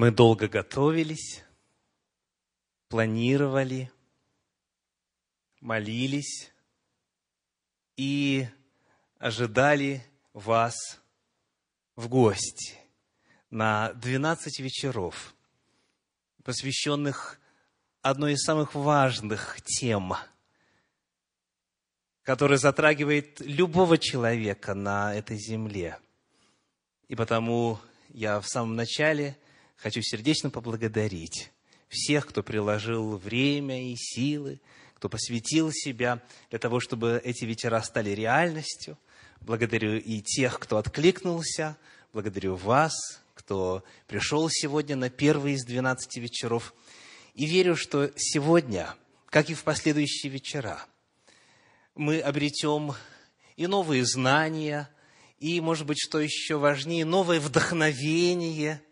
Мы долго готовились, планировали, молились и ожидали вас в гости на 12 вечеров, посвященных одной из самых важных тем, которая затрагивает любого человека на этой земле. И потому я в самом начале хочу сердечно поблагодарить всех, кто приложил время и силы, кто посвятил себя для того, чтобы эти вечера стали реальностью. Благодарю и тех, кто откликнулся. Благодарю вас, кто пришел сегодня на первый из 12 вечеров. И верю, что сегодня, как и в последующие вечера, мы обретем и новые знания, и, может быть, что еще важнее, новое вдохновение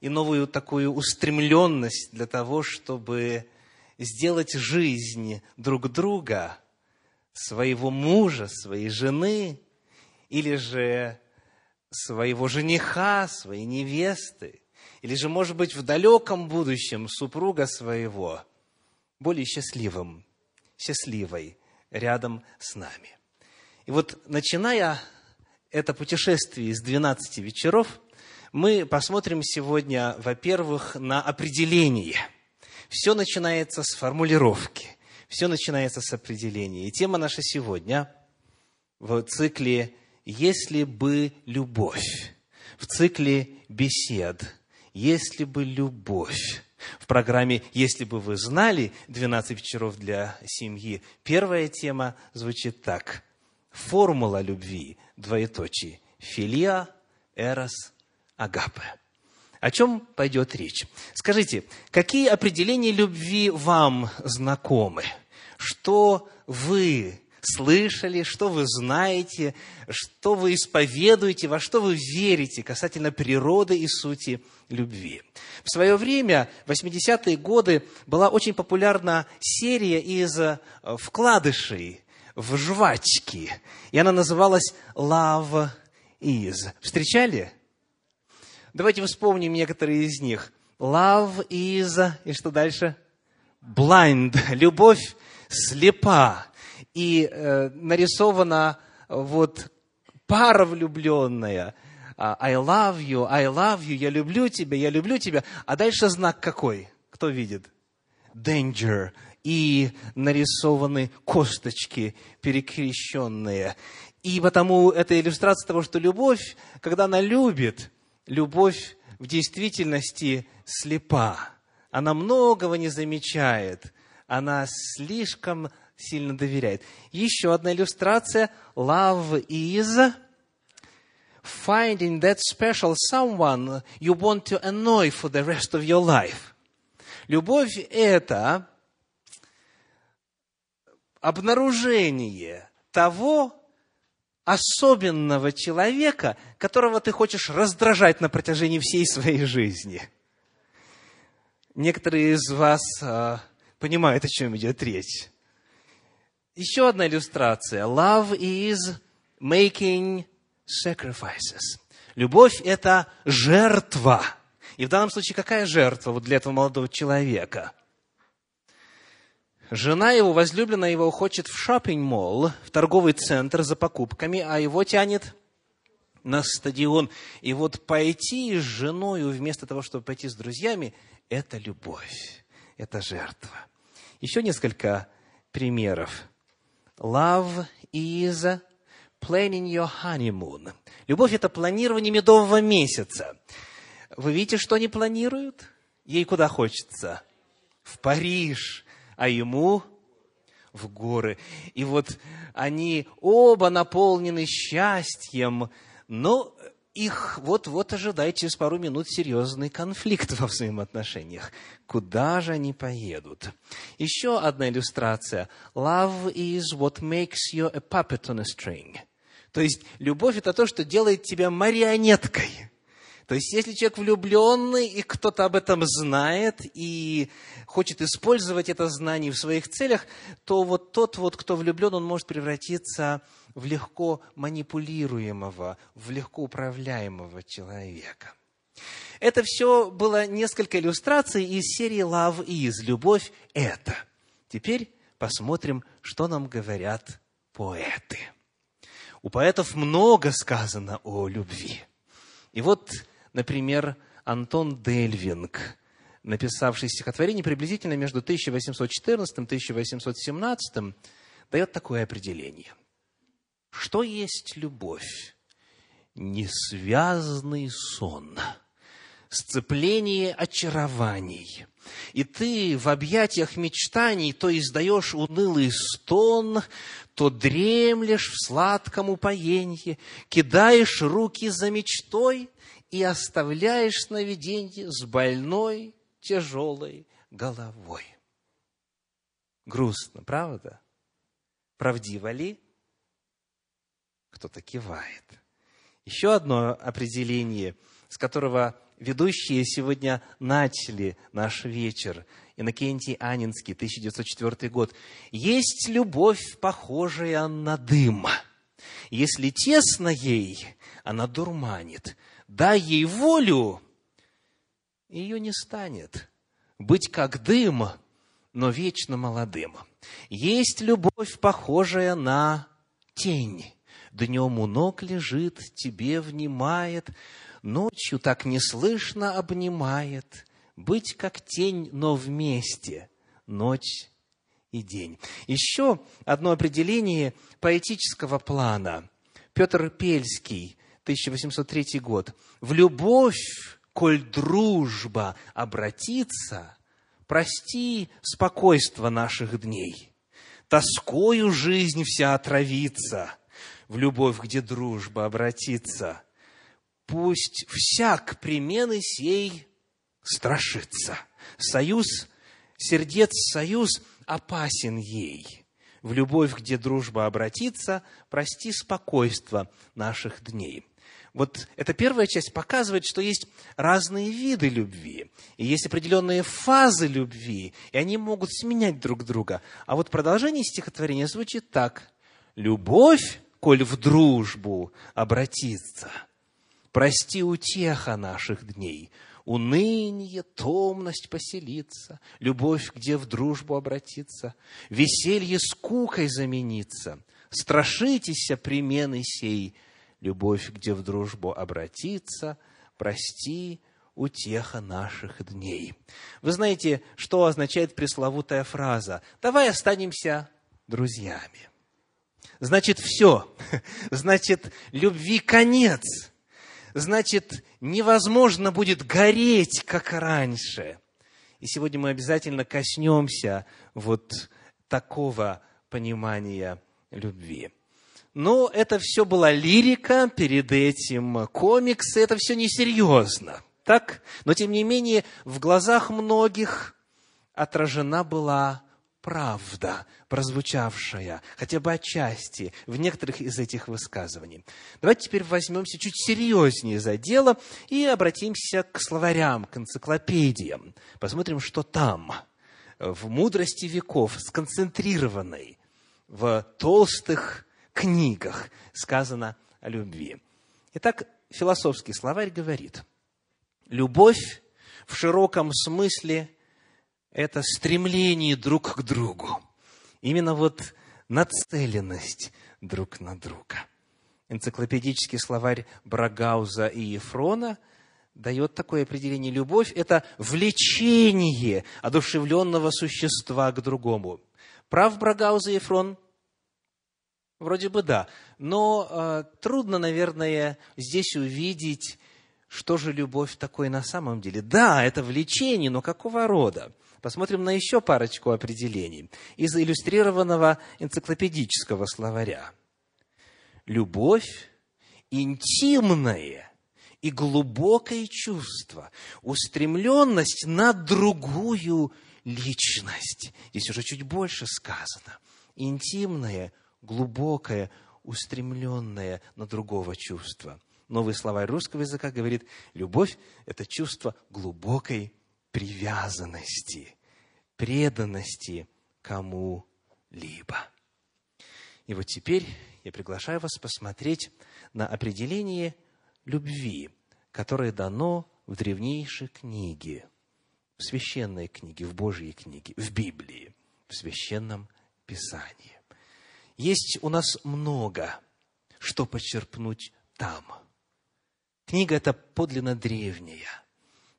и новую такую устремленность для того, чтобы сделать жизнь друг друга, своего мужа, своей жены, или же своего жениха, своей невесты, или же, может быть, в далеком будущем супруга своего, более счастливым, счастливой, рядом с нами. И вот, начиная это путешествие из 12 вечеров, мы посмотрим сегодня, во-первых, на определение. Все начинается с формулировки, все начинается с определения. И тема наша сегодня в цикле «Если бы любовь», в цикле бесед «Если бы любовь», в программе «Если бы вы знали» 12 вечеров для семьи. Первая тема звучит так. Формула любви, двоеточие, филиа, эрос, агапе. О чем пойдет речь? Скажите, какие определения любви вам знакомы? Что вы слышали, что вы знаете, что вы исповедуете, во что вы верите касательно природы и сути любви? В свое время, в 80-е годы, была очень популярна серия из вкладышей в жвачки, и она называлась «Love is». Встречали? Давайте вспомним некоторые из них. «Love is» и что дальше? «Blind». Любовь слепа. И нарисована вот пара влюбленная. I love you, I love you, я люблю тебя, я люблю тебя. А дальше знак какой? Кто видит? Danger. И нарисованы косточки перекрещенные. И потому это иллюстрация того, что любовь, когда она любит, любовь в действительности слепа. Она многого не замечает. Она слишком сильно доверяет. Еще одна иллюстрация. Love is finding that special someone you want to annoy for the rest of your life. Любовь – это обнаружение того особенного человека, которого ты хочешь раздражать на протяжении всей своей жизни. Некоторые из вас понимают, о чем идет речь. Еще одна иллюстрация. Love is making sacrifices. Любовь – это жертва. И в данном случае какая жертва вот для этого молодого человека? Жена его, возлюбленная его, хочет в шоппинг-молл, в торговый центр за покупками, а его тянет на стадион. И вот пойти с женой вместо того, чтобы пойти с друзьями – это любовь, это жертва. Еще несколько примеров. Love is planning your honeymoon. Любовь – это планирование медового месяца. Вы видите, что они планируют? Ей куда хочется? В Париж, а ему в горы. И вот они оба наполнены счастьем, но их вот-вот ожидает через пару минут серьезный конфликт во взаимоотношениях. Куда же они поедут? Еще одна иллюстрация. Love is what makes you a puppet on a string. То есть, любовь – это то, что делает тебя марионеткой. То есть, если человек влюбленный, и кто-то об этом знает, и хочет использовать это знание в своих целях, то вот тот, кто влюблен, он может превратиться в легко манипулируемого, в легко управляемого человека. Это все было несколько иллюстраций из серии «Love is» – «Любовь – это». Теперь посмотрим, что нам говорят поэты. У поэтов много сказано о любви. И вот, например, Антон Дельвинг, написавший стихотворение приблизительно между 1814 и 1817, дает такое определение. Что есть любовь? Несвязный сон, сцепление очарований. И ты в объятиях мечтаний то издаешь унылый стон, то дремлешь в сладком упоенье, кидаешь руки за мечтой и оставляешь сновиденье с больной, тяжелой головой. Грустно, правда? Правдиво ли? Кто-то кивает. Еще одно определение, с которого ведущие сегодня начали наш вечер. Иннокентий Анненский, 1904 год. «Есть любовь, похожая на дым. Если тесно ей, она дурманит. Дай ей волю, ее не станет. Быть как дым, но вечно молодым. Есть любовь, похожая на тень. Днем у ног лежит, тебе внимает, ночью так неслышно обнимает. Быть как тень, но вместе. Ночь и день». Еще одно определение поэтического плана. Петр Пельский, 1803 год. «В любовь, коль дружба обратится, прости спокойство наших дней. Тоскою жизнь вся отравится. В любовь, где дружба обратится, пусть всяк примены сей страшится. Союз, сердец союз опасен ей. В любовь, где дружба обратится, прости спокойство наших дней». Вот эта первая часть показывает, что есть разные виды любви, и есть определенные фазы любви, и они могут сменять друг друга. А вот продолжение стихотворения звучит так. «Любовь, коль в дружбу обратиться, прости утеха наших дней, уныние, томность поселится, любовь, где в дружбу обратиться, веселье скукой заменится, страшитеся примены сей, любовь, где в дружбу обратиться, прости утеха наших дней». Вы знаете, что означает пресловутая фраза «давай останемся друзьями». Значит, все. Значит, любви конец. Значит, невозможно будет гореть, как раньше. И сегодня мы обязательно коснемся вот такого понимания любви. Но это все была лирика, перед этим комиксы, это все несерьезно, так? Но, тем не менее, в глазах многих отражена была правда, прозвучавшая, хотя бы отчасти, в некоторых из этих высказываний. Давайте теперь возьмемся чуть серьезнее за дело и обратимся к словарям, к энциклопедиям. Посмотрим, что там, в мудрости веков, сконцентрированной в толстых книгах, сказано о любви. Итак, философский словарь говорит: «Любовь в широком смысле – это стремление друг к другу. Именно вот нацеленность друг на друга». Энциклопедический словарь Брагауза и Ефрона дает такое определение. Любовь – это влечение одушевленного существа к другому. Прав Брагауза и Ефрон? Вроде бы да. Но трудно, наверное, здесь увидеть, что же любовь такое на самом деле. Да, это влечение, но какого рода? Посмотрим на еще парочку определений из иллюстрированного энциклопедического словаря. Любовь – интимное и глубокое чувство, устремленность на другую личность. Здесь уже чуть больше сказано. Интимное, глубокое, устремленное на другого чувство. Новый словарь русского языка говорит: любовь – это чувство глубокой привязанности, преданности кому-либо. И вот теперь я приглашаю вас посмотреть на определение любви, которое дано в древнейшей книге, в священной книге, в Божьей книге, в Библии, в священном Писании. Есть у нас много, что почерпнуть там. Книга эта подлинно древняя.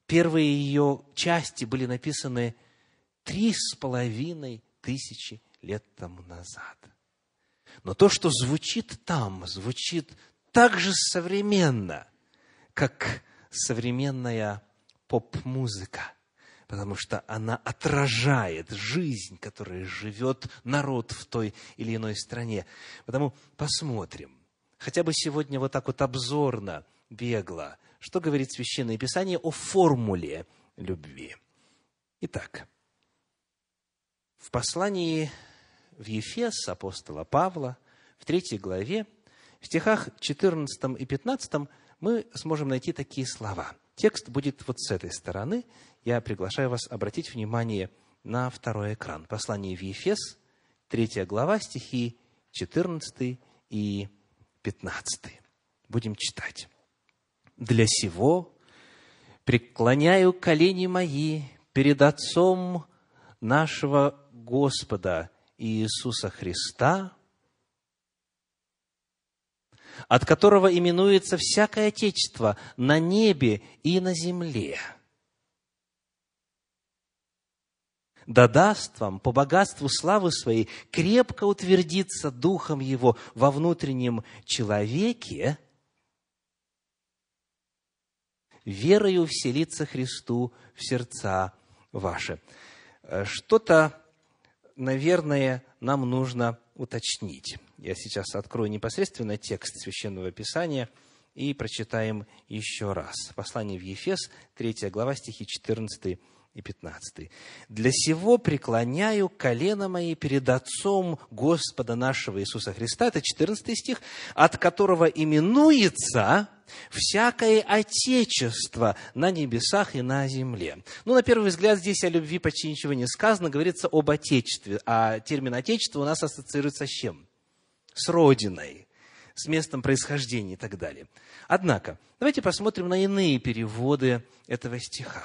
Первые ее части были написаны 3500 лет тому назад. Но то, что звучит там, звучит так же современно, как современная поп-музыка, потому что она отражает жизнь, которой живет народ в той или иной стране. Потому посмотрим, хотя бы сегодня вот так вот обзорно, бегло, что говорит Священное Писание о формуле любви. Итак, в послании в Ефес апостола Павла, в 3 главе, в стихах 14 и 15 мы сможем найти такие слова. Текст будет вот с этой стороны. Я приглашаю вас обратить внимание на второй экран. Послание в Ефес, 3 глава, стихи 14 и 15. Будем читать. «Для сего преклоняю колени мои перед Отцом нашего Господа Иисуса Христа, от которого именуется всякое отечество на небе и на земле. Да даст вам по богатству славы своей крепко утвердиться духом его во внутреннем человеке, верою вселиться Христу в сердца ваши». Что-то, наверное, нам нужно уточнить. Я сейчас открою непосредственно текст Священного Писания и прочитаем еще раз. Послание в Ефес, 3 глава, стихи 14 и 15. «Для сего преклоняю колено мои перед Отцом Господа нашего Иисуса Христа». Это 14 стих. «От которого именуется всякое отечество на небесах и на земле». Ну, на первый взгляд, здесь о любви почти ничего не сказано. Говорится об отечестве. А термин «отечество» у нас ассоциируется с чем? С родиной, с местом происхождения и так далее. Однако, давайте посмотрим на иные переводы этого стиха.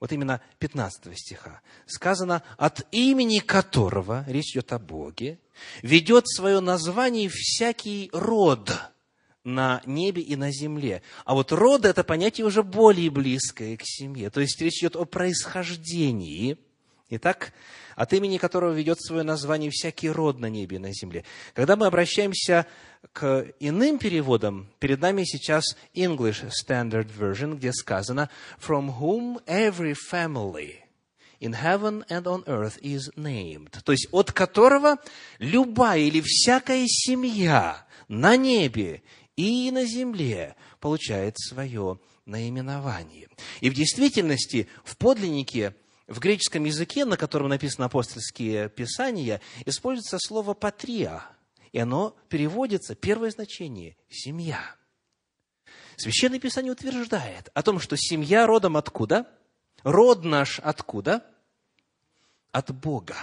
Вот именно 15 стиха. Сказано: «От имени которого», речь идет о Боге, «ведет свое название всякий род на небе и на земле». А вот род – это понятие уже более близкое к семье. То есть речь идет о происхождении. Итак, от имени которого ведет свое название всякий род на небе и на земле. Когда мы обращаемся к иным переводам, перед нами сейчас English Standard Version, где сказано «From whom every family in heaven and on earth is named». То есть, от которого любая или всякая семья на небе и на земле получает свое наименование. И в действительности, в подлиннике, в греческом языке, на котором написаны апостольские писания, используется слово «патрия», и оно переводится, первое значение – «семья». Священное Писание утверждает о том, что семья родом откуда? Род наш откуда? От Бога.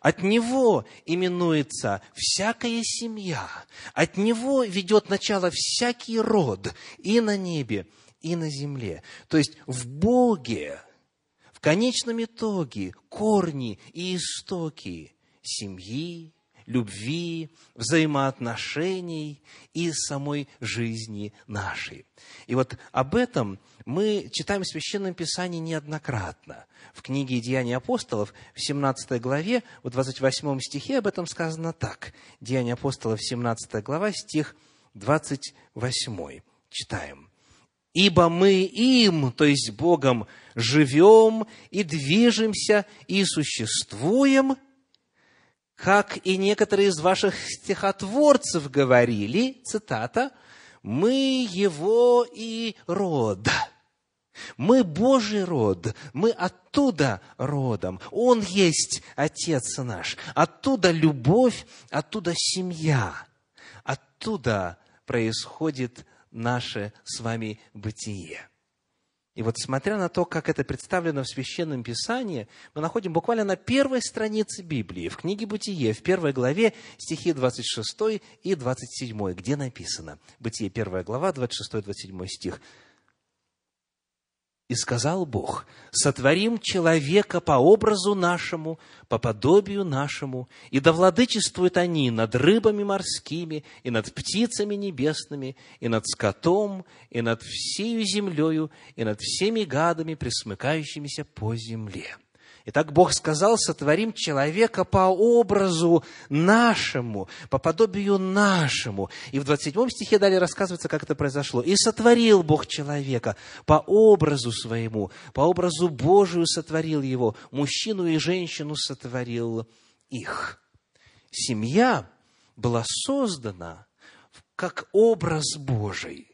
От Него именуется всякая семья, от Него ведет начало всякий род и на небе, и на земле. То есть в Боге, в конечном итоге, корни и истоки семьи, любви, взаимоотношений и самой жизни нашей. И вот об этом мы читаем в Священном Писании неоднократно. В книге «Деяния апостолов» в 17 главе, в 28 стихе об этом сказано так. «Деяния апостолов», 17 глава, стих 28. Читаем. «Ибо мы им, то есть Богом, живем и движемся и существуем, как и некоторые из ваших стихотворцев говорили, цитата, мы его и род, мы Божий род, мы оттуда родом, Он есть Отец наш, оттуда любовь, оттуда семья, оттуда происходит наше с вами бытие». И вот смотря на то, как это представлено в Священном Писании, мы находим буквально на первой странице Библии, в книге «Бытие», в первой главе, стихи 26 и 27, где написано, Бытие, 1 глава, 26-27 стих. И сказал Бог: сотворим человека по образу нашему, по подобию нашему, и да владычествуют они над рыбами морскими, и над птицами небесными, и над скотом, и над всею землею, и над всеми гадами, пресмыкающимися по земле. Итак, Бог сказал: сотворим человека по образу нашему, по подобию нашему. И в 27 стихе далее рассказывается, как это произошло. И сотворил Бог человека по образу своему, по образу Божию сотворил его, мужчину и женщину сотворил их. Семья была создана как образ Божий.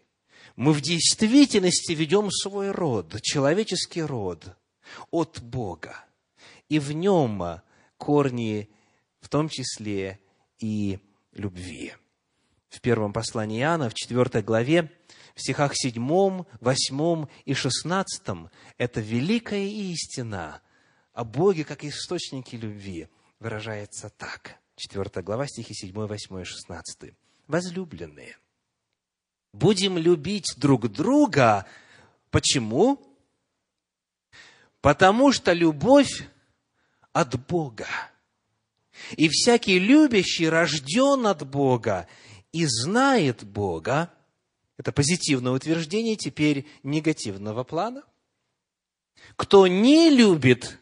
Мы в действительности ведем свой род, человеческий род, от Бога. И в нем корни, в том числе и любви. В первом послании Иоанна, в 4 главе, в стихах 7, 8 и 16 эта великая истина о Боге как источнике любви выражается так. 4 глава, стихи 7, 8 и 16. Возлюбленные, будем любить друг друга. Почему? Потому что любовь от Бога. И всякий любящий рожден от Бога и знает Бога. Это позитивное утверждение, теперь негативного плана. Кто не любит,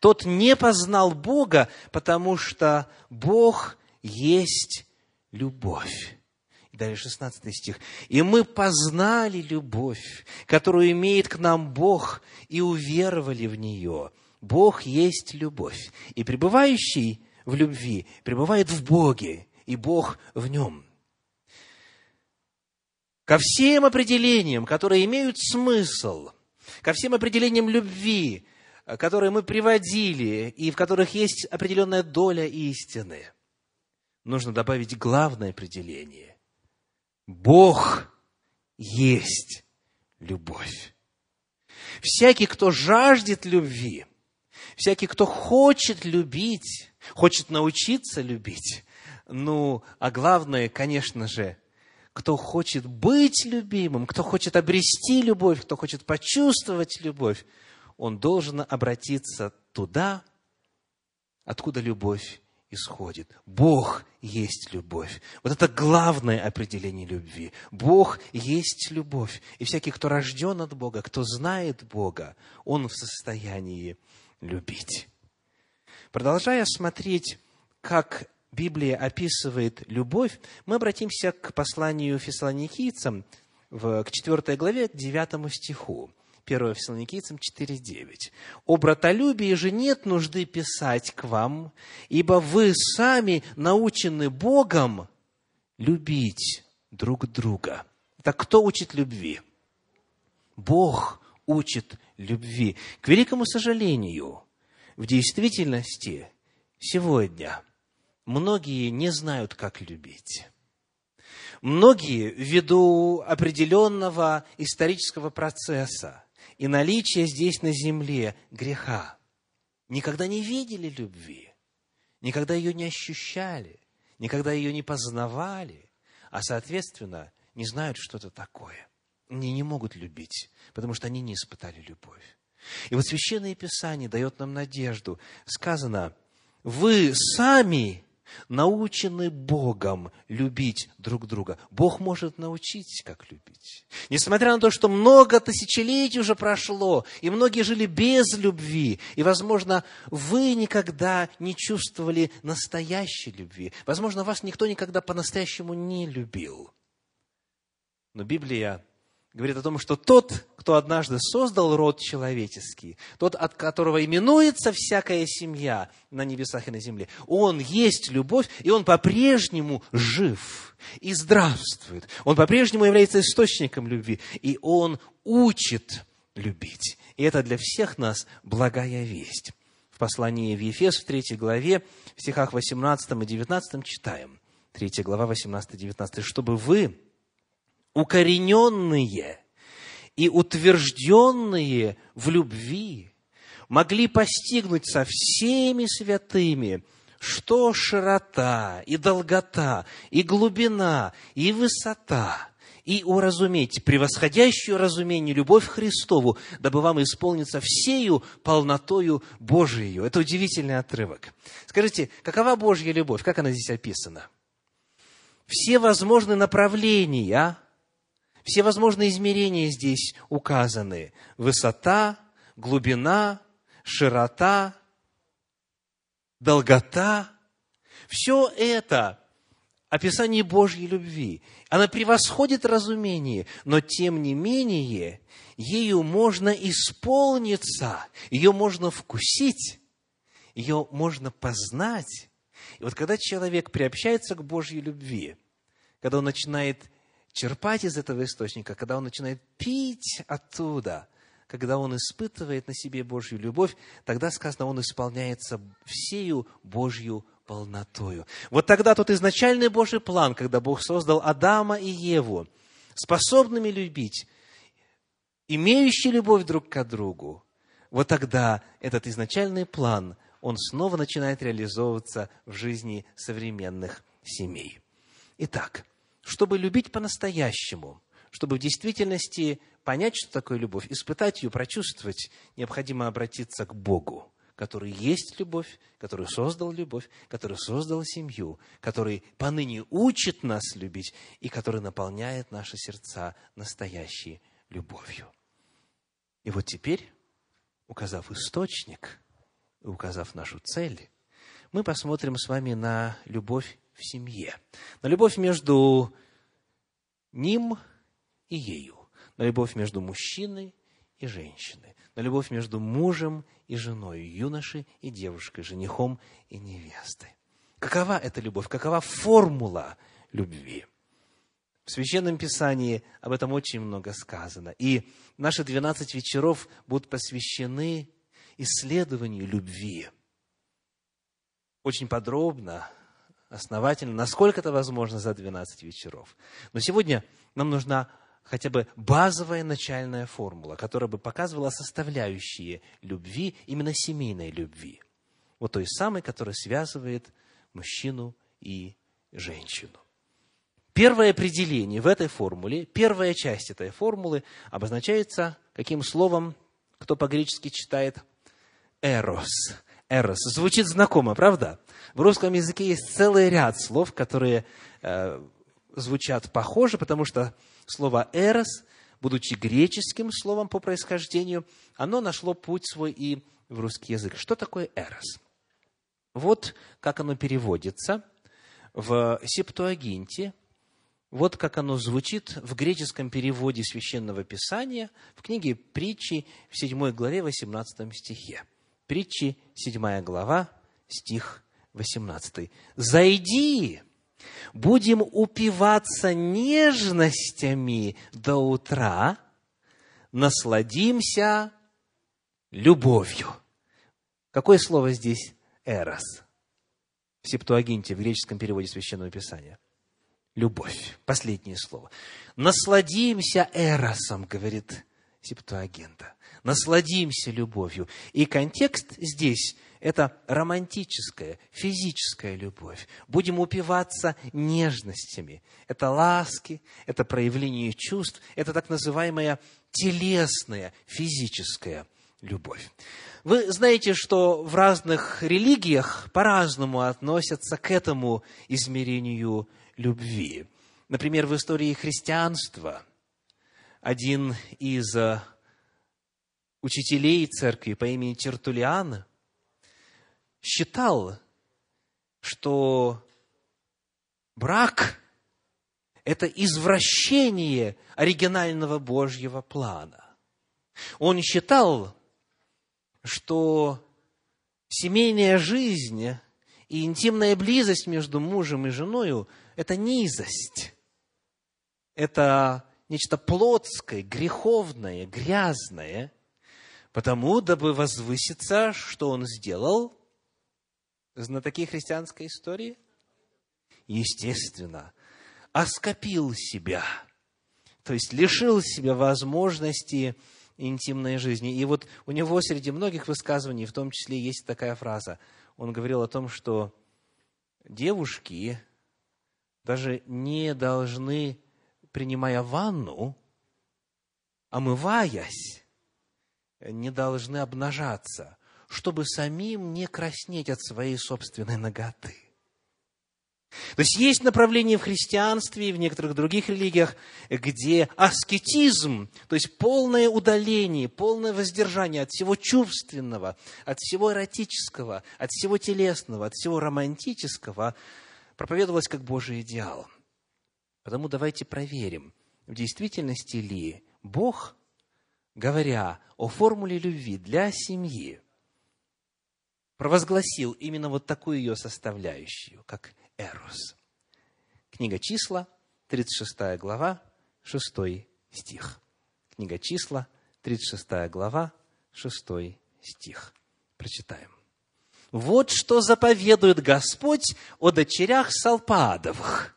тот не познал Бога, потому что Бог есть любовь. Далее 16 стих. «И мы познали любовь, которую имеет к нам Бог, и уверовали в нее. Бог есть любовь, и пребывающий в любви пребывает в Боге, и Бог в нем». Ко всем определениям, которые имеют смысл, ко всем определениям любви, которые мы приводили, и в которых есть определенная доля истины, нужно добавить главное определение. Бог есть любовь. Всякий, кто жаждет любви, всякий, кто хочет любить, хочет научиться любить, а главное, конечно же, кто хочет быть любимым, кто хочет обрести любовь, кто хочет почувствовать любовь, он должен обратиться туда, откуда любовь исходит. Бог есть любовь. Вот это главное определение любви. Бог есть любовь. И всякий, кто рожден от Бога, кто знает Бога, он в состоянии любить. Продолжая смотреть, как Библия описывает любовь, мы обратимся к посланию Фессалоникийцам к 4 главе, к 9 стиху. 1 Фессалоникийцам 4:9. «О братолюбии же нет нужды писать к вам, ибо вы сами научены Богом любить друг друга». Так кто учит любви? Бог учит любви. К великому сожалению, в действительности сегодня многие не знают, как любить. Многие, ввиду определенного исторического процесса, и наличие здесь на земле греха, никогда не видели любви, никогда ее не ощущали, никогда ее не познавали, а, соответственно, не знают, что это такое. Они не могут любить, потому что они не испытали любовь. И вот Священное Писание дает нам надежду. Сказано: «Вы сами научены Богом любить друг друга». Бог может научить, как любить. Несмотря на то, что много тысячелетий уже прошло, и многие жили без любви, и, возможно, вы никогда не чувствовали настоящей любви. Возможно, вас никто никогда по-настоящему не любил. Но Библия говорит о том, что тот, кто однажды создал род человеческий, тот, от которого именуется всякая семья на небесах и на земле, он есть любовь, и он по-прежнему жив и здравствует. Он по-прежнему является источником любви, и он учит любить. И это для всех нас благая весть. В послании в Ефес, в 3 главе, в стихах 18 и 19 читаем. 3 глава, 18-19. «Чтобы вы, укорененные и утвержденные в любви, могли постигнуть со всеми святыми, что широта и долгота, и глубина, и высота, и уразуметь превосходящую разумение любовь к Христову, дабы вам исполниться всею полнотою Божией». Это удивительный отрывок. Скажите, какова Божья любовь? Как она здесь описана? Все возможные направления, все возможные измерения здесь указаны. Высота, глубина, широта, долгота. Все это описание Божьей любви. Она превосходит разумение, но тем не менее ею можно исполниться, ее можно вкусить, ее можно познать. И вот когда человек приобщается к Божьей любви, когда он начинает черпать из этого источника, когда он начинает пить оттуда, когда он испытывает на себе Божью любовь, тогда, сказано, он исполняется всею Божью полнотою. Вот тогда тот изначальный Божий план, когда Бог создал Адама и Еву, способными любить, имеющими любовь друг к другу, вот тогда этот изначальный план, он снова начинает реализовываться в жизни современных семей. Итак, чтобы любить по-настоящему, чтобы в действительности понять, что такое любовь, испытать ее, прочувствовать, необходимо обратиться к Богу, который есть любовь, который создал любовь, который создал семью, который поныне учит нас любить и который наполняет наши сердца настоящей любовью. И вот теперь, указав источник, указав нашу цель, мы посмотрим с вами на любовь в семье, на любовь между ним и ею, на любовь между мужчиной и женщиной, на любовь между мужем и женой, юношей и девушкой, женихом и невестой. Какова эта любовь? Какова формула любви? В Священном Писании об этом очень много сказано. И наши 12 вечеров будут посвящены исследованию любви. Очень подробно, основательно, насколько это возможно за 12 вечеров. Но сегодня нам нужна хотя бы базовая начальная формула, которая бы показывала составляющие любви, именно семейной любви. Вот той самой, которая связывает мужчину и женщину. Первое определение в этой формуле, первая часть этой формулы обозначается каким словом, кто по-гречески читает? «Эрос». «Эрос». Звучит знакомо, правда? В русском языке есть целый ряд слов, которые звучат похоже, потому что слово «эрос», будучи греческим словом по происхождению, оно нашло путь свой и в русский язык. Что такое «эрос»? Вот как оно переводится в Септуагинте, вот как оно звучит в греческом переводе Священного Писания в книге «Притчи» в 7 главе 18 стихе. Притчи, 7 глава, стих 18. «Зайди, будем упиваться нежностями до утра, насладимся любовью». Какое слово здесь «эрос» в Септуагинте, в греческом переводе Священного Писания? Любовь. Последнее слово. «Насладимся эросом», говорит Септуагинта. «Насладимся любовью». И контекст здесь – это романтическая, физическая любовь. Будем упиваться нежностями. Это ласки, это проявление чувств, это так называемая телесная, физическая любовь. Вы знаете, что в разных религиях по-разному относятся к этому измерению любви. Например, в истории христианства один из учителей церкви по имени Тертуллиан считал, что брак – это извращение оригинального Божьего плана. Он считал, что семейная жизнь и интимная близость между мужем и женою – это низость, это нечто плотское, греховное, грязное, потому, дабы возвыситься, что он сделал? Знатоки христианской истории? Естественно, оскопил себя, то есть лишил себя возможности интимной жизни. И вот у него среди многих высказываний, в том числе, есть такая фраза. Он говорил о том, что девушки даже не должны принимая ванну, омываясь, не должны обнажаться, чтобы самим не краснеть от своей собственной наготы. То есть есть направление в христианстве и в некоторых других религиях, где аскетизм, то есть полное удаление, полное воздержание от всего чувственного, от всего эротического, от всего телесного, от всего романтического, проповедовалось как Божий идеал. Потому давайте проверим, в действительности ли Бог, говоря о формуле любви для семьи, провозгласил именно вот такую ее составляющую, как эрос. Книга Числа, 36 глава, 6 стих. Книга Числа, 36 глава, 6 стих. Прочитаем. «Вот что заповедует Господь о дочерях Салпаадовых.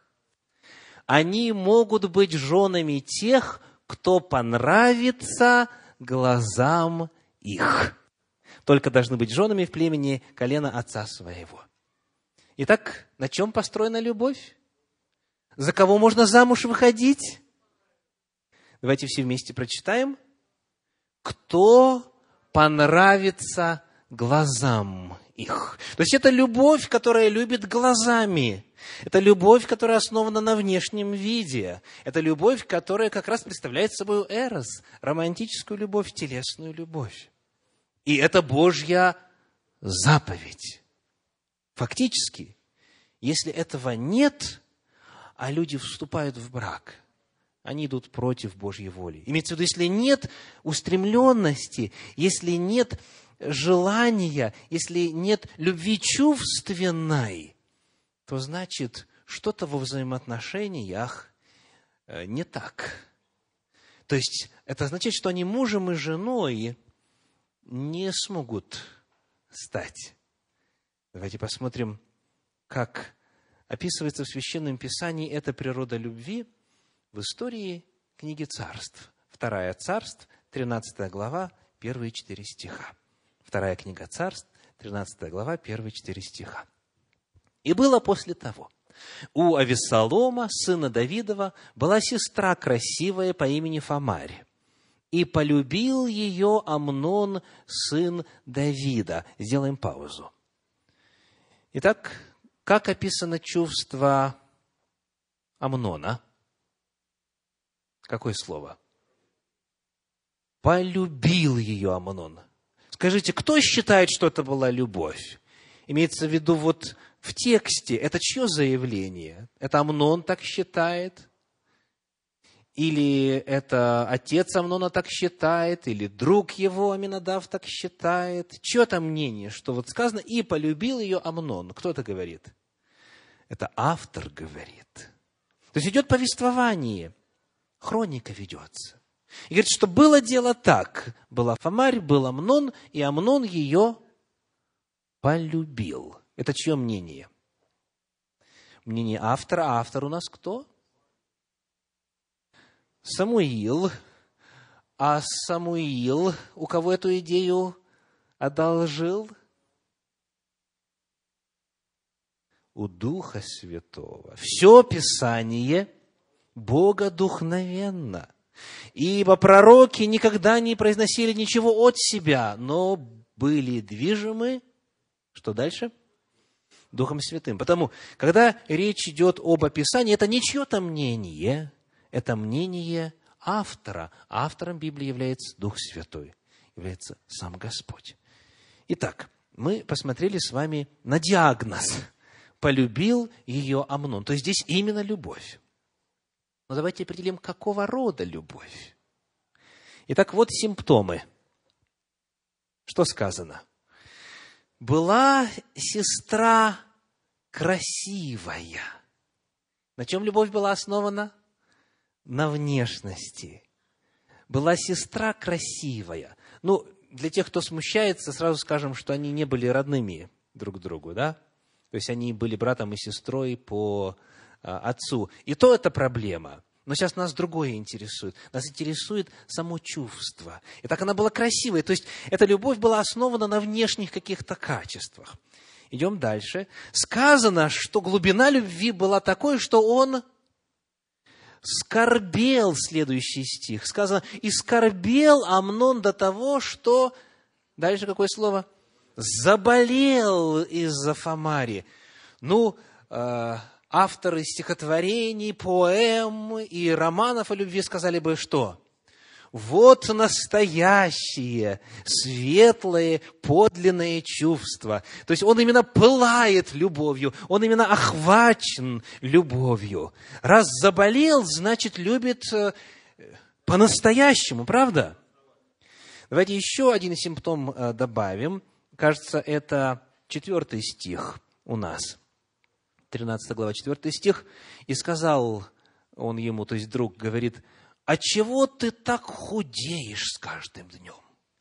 Они могут быть женами тех, кто понравится глазам их. Только должны быть женами в племени колена отца своего». Итак, на чем построена любовь? За кого можно замуж выходить? Давайте все вместе прочитаем. «Кто понравится глазам их». То есть это любовь, которая любит глазами. Это любовь, которая основана на внешнем виде. Это любовь, которая как раз представляет собой эрос, романтическую любовь, телесную любовь. И это Божья заповедь. Фактически, если этого нет, а люди вступают в брак, они идут против Божьей воли. Имеется в виду, если нет устремленности, если нет желания, если нет любви чувственной, то значит, что-то во взаимоотношениях не так. То есть, это означает, что они мужем и женой не смогут стать. Давайте посмотрим, как описывается в Священном Писании эта природа любви в истории книги Царств. 2 Царств, 13 глава, первые 4 стиха. 2 книга Царств, 13 глава, первые 4 стиха. «И было после того. У Авесолома, сына Давидова, была сестра красивая по имени Фамарь. И полюбил ее Амнон, сын Давида». Сделаем паузу. Итак, как описано чувство Амнона? Какое слово? «Полюбил ее Амнон». Скажите, кто считает, что это была любовь? Имеется в виду вот в тексте. Это чье заявление? Это Амнон так считает? Или это отец Амнона так считает? Или друг его, Аминадав, так считает? Чье там мнение, что вот сказано «и полюбил ее Амнон»? Кто это говорит? Это автор говорит. То есть идет повествование, хроника ведется. И говорит, что было дело так. Была Фамарь, был Амнон, и Амнон ее полюбил. Это чье мнение? Мнение автора. А автор у нас кто? Самуил. А Самуил у кого эту идею одолжил? У Духа Святого. Все Писание богодухновенно. Ибо пророки никогда не произносили ничего от себя, но были движимы, что дальше? Духом Святым. Потому, когда речь идет об описании, это не чье-то мнение, это мнение автора. Автором Библии является Дух Святой, является сам Господь. Итак, мы посмотрели с вами на диагноз. «Полюбил ее Амнон». То есть здесь именно любовь. Но давайте определим, какого рода любовь. Итак, вот симптомы. Что сказано? «Была сестра красивая». На чем любовь была основана? На внешности. «Была сестра красивая». Ну, для тех, кто смущается, сразу скажем, что они не были родными друг другу, да? То есть они были братом и сестрой по отцу. И то это проблема. Но сейчас нас другое интересует. Нас интересует само чувство. И так она была красивой. То есть эта любовь была основана на внешних каких-то качествах. Идем дальше. Сказано, что глубина любви была такой, что он скорбел, следующий стих, сказано, и скорбел Амнон до того, что, дальше какое слово? Заболел из-за Фамари. Ну, авторы стихотворений, поэм и романов о любви сказали бы, что? Вот настоящие, светлые, подлинные чувства. То есть он именно пылает любовью, он именно охвачен любовью. Раз заболел, значит, любит по-настоящему, правда? Давайте еще один симптом добавим. Кажется, это 4 стих у нас. 13 глава, 4 стих. «И сказал он ему, то есть друг, говорит, отчего ты так худеешь с каждым днем?»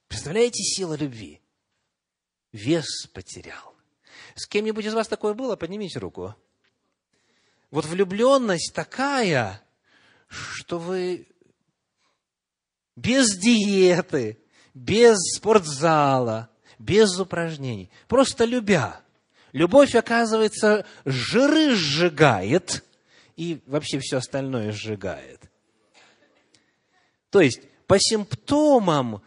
Представляете, сила любви. Вес потерял. С кем-нибудь из вас такое было? Поднимите руку. Вот влюбленность такая, что вы без диеты, без спортзала, без упражнений, просто любя. Любовь, оказывается, жиры сжигает и вообще все остальное сжигает. То есть, по симптомам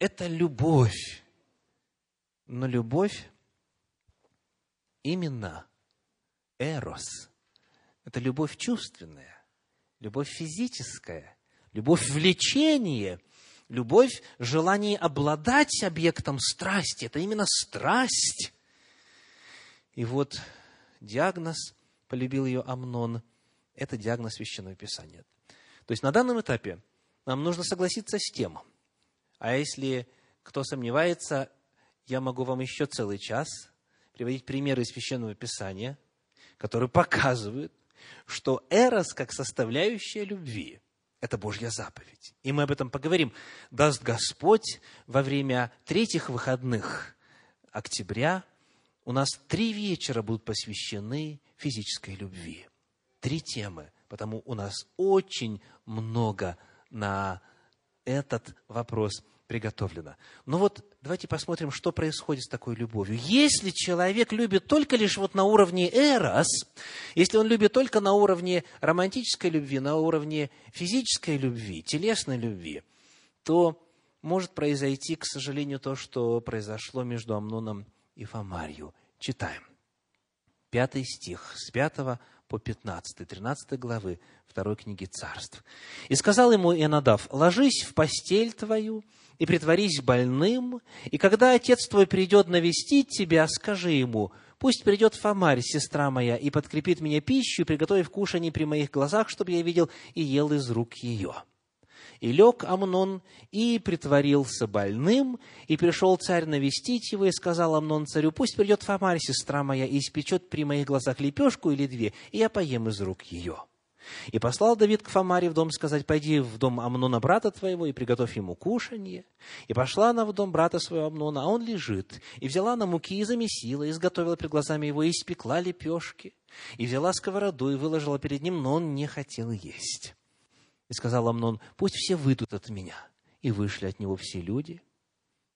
это любовь. Но любовь именно эрос. Это любовь чувственная, любовь физическая, любовь влечение, любовь желание обладать объектом страсти. Это именно страсть. И вот диагноз, полюбил ее Амнон, это диагноз Священного Писания. То есть на данном этапе нам нужно согласиться с тем, а если кто сомневается, я могу вам еще целый час приводить примеры из Священного Писания, которые показывают, что эрос как составляющая любви – это Божья заповедь. И мы об этом поговорим. Даст Господь, во время третьих выходных октября у нас 3 вечера будут посвящены физической любви. 3 темы, потому у нас очень много на этот вопрос приготовлено. Ну вот, давайте посмотрим, что происходит с такой любовью. Если человек любит только лишь вот на уровне эрос, если он любит только на уровне романтической любви, на уровне физической любви, телесной любви, то может произойти, к сожалению, то, что произошло между Амноном и Фамарью. Читаем. 5 стих, с 5 по 15, 13 главы 2 книги Царств. «И сказал ему Иоаннадав, ложись в постель твою и притворись больным, и когда отец твой придет навестить тебя, скажи ему, пусть придет Фамарь, сестра моя, и подкрепит меня пищу, приготовив кушанье при моих глазах, чтобы я видел, и ел из рук ее». И лег Амнон, и притворился больным, и пришел царь навестить его, и сказал Амнон царю, пусть придет Фамарь, сестра моя, и испечет при моих глазах лепешку или 2, и я поем из рук ее. И послал Давид к Фамаре в дом сказать, пойди в дом Амнона, брата твоего, и приготовь ему кушанье. И пошла она в дом брата своего Амнона, а он лежит. И взяла она муки и замесила, и изготовила пред глазами его, и испекла лепешки. И взяла сковороду, и выложила перед ним, но он не хотел есть. И сказал Амнон, пусть все выйдут от меня. И вышли от него все люди.